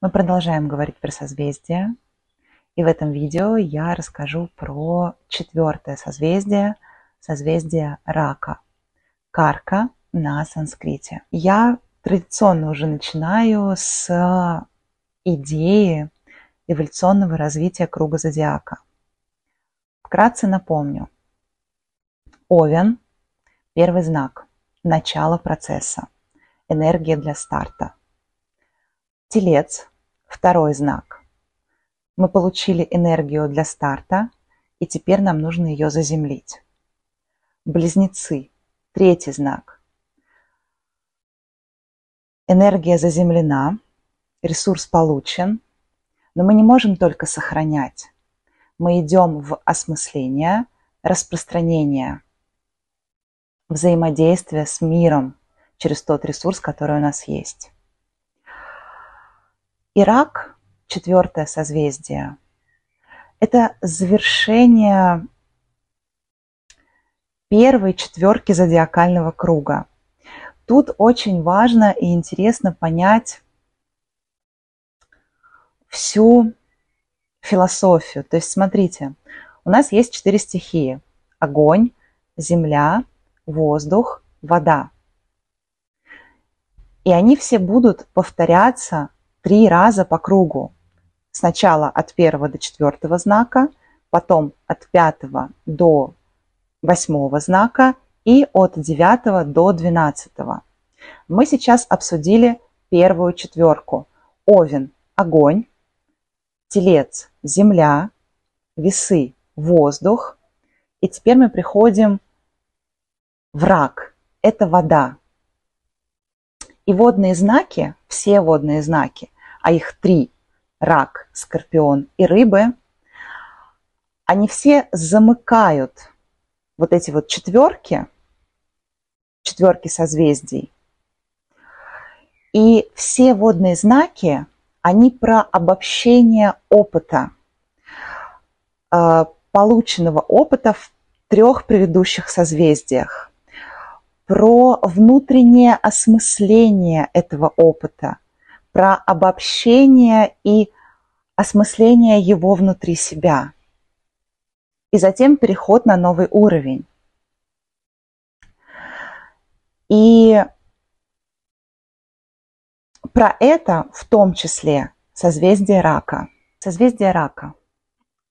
Мы продолжаем говорить про созвездия, и в этом видео я расскажу про четвертое созвездие, созвездие Рака, Карка на санскрите. Я традиционно уже начинаю с идеи эволюционного развития круга зодиака. Вкратце напомню. Овен – первый знак, начало процесса, энергия для старта. Телец – второй знак. Мы получили энергию для старта, и теперь нам нужно ее заземлить. Близнецы – третий знак. Энергия заземлена, ресурс получен, но мы не можем только сохранять. Мы идем в осмысление, распространение, взаимодействие с миром через тот ресурс, который у нас есть. Рак, четвертое созвездие, это завершение первой четверки зодиакального круга. Тут очень важно и интересно понять всю философию. То есть, смотрите, у нас есть 4 стихии: огонь, земля, воздух, вода. И они все будут повторяться 3 раза по кругу. Сначала от 1 до 4 знака, потом от 5 до 8 знака и от 9 до 12. Мы сейчас обсудили первую четверку. Овен – огонь, телец – земля, весы – воздух. И теперь мы приходим в рак – это вода. И водные знаки, все водные знаки, а их 3, рак, скорпион и рыбы, они все замыкают вот эти вот четверки созвездий. И все водные знаки, они про обобщение опыта, полученного опыта в 3 предыдущих созвездиях, про внутреннее осмысление этого опыта, про обобщение и осмысление его внутри себя. И затем переход на новый уровень. И про это в том числе созвездие Рака. Созвездие Рака.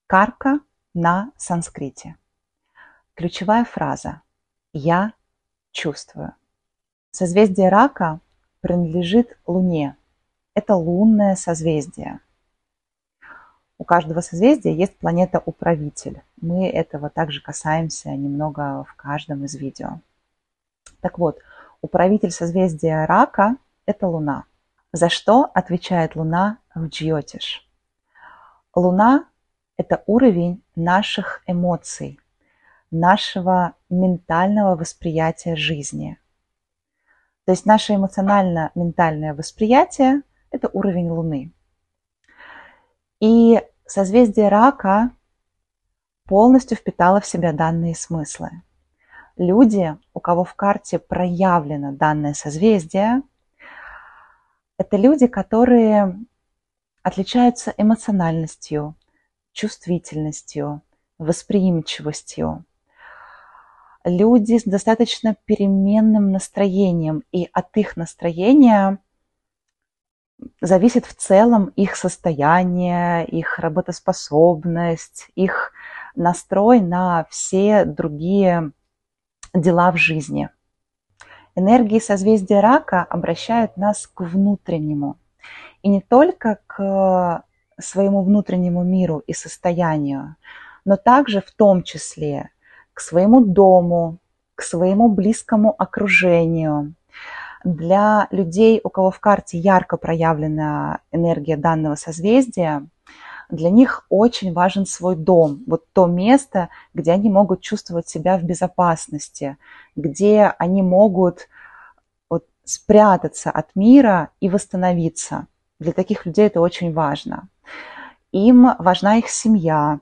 Карка на санскрите. Ключевая фраза «Я чувствую». Созвездие Рака принадлежит Луне. Это лунное созвездие. У каждого созвездия есть планета-управитель. Мы этого также касаемся немного в каждом из видео. Так вот, управитель созвездия Рака – это Луна. За что отвечает Луна в джйотиш? Луна – это уровень наших эмоций, нашего ментального восприятия жизни. То есть наше эмоционально-ментальное восприятие – это уровень Луны. И созвездие Рака полностью впитало в себя данные смыслы. Люди, у кого в карте проявлено данное созвездие, это люди, которые отличаются эмоциональностью, чувствительностью, восприимчивостью. Люди с достаточно переменным настроением, и от их настроения зависит в целом их состояние, их работоспособность, их настрой на все другие дела в жизни. Энергии созвездия Рака обращают нас к внутреннему, и не только к своему внутреннему миру и состоянию, но также в том числе к своему дому, к своему близкому окружению. Для людей, у кого в карте ярко проявлена энергия данного созвездия, для них очень важен свой дом, вот то место, где они могут чувствовать себя в безопасности, где они могут вот спрятаться от мира и восстановиться. Для таких людей это очень важно. Им важна их семья,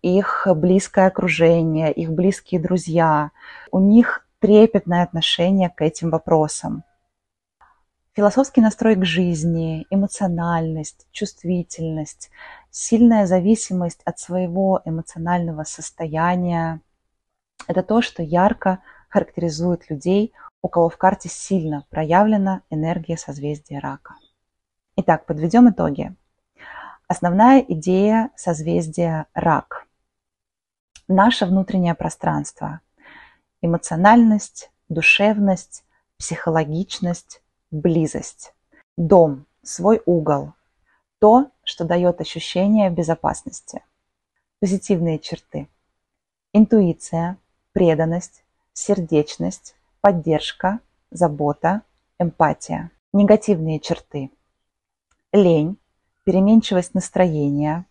их близкое окружение, их близкие друзья. У них трепетное отношение к этим вопросам. Философский настрой к жизни, эмоциональность, чувствительность, сильная зависимость от своего эмоционального состояния – это то, что ярко характеризует людей, у кого в карте сильно проявлена энергия созвездия Рака. Итак, подведем итоги. Основная идея созвездия Рак – наше внутреннее пространство, эмоциональность, душевность, психологичность, близость, дом, свой угол, то, что дает ощущение безопасности. Позитивные черты: интуиция, преданность, сердечность, поддержка, забота, эмпатия. Негативные черты: лень, переменчивость настроения,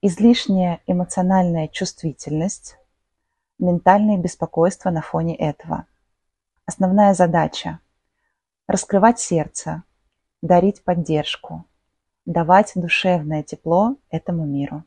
излишняя эмоциональная чувствительность, ментальное беспокойство на фоне этого. Основная задача: раскрывать сердце, дарить поддержку, давать душевное тепло этому миру.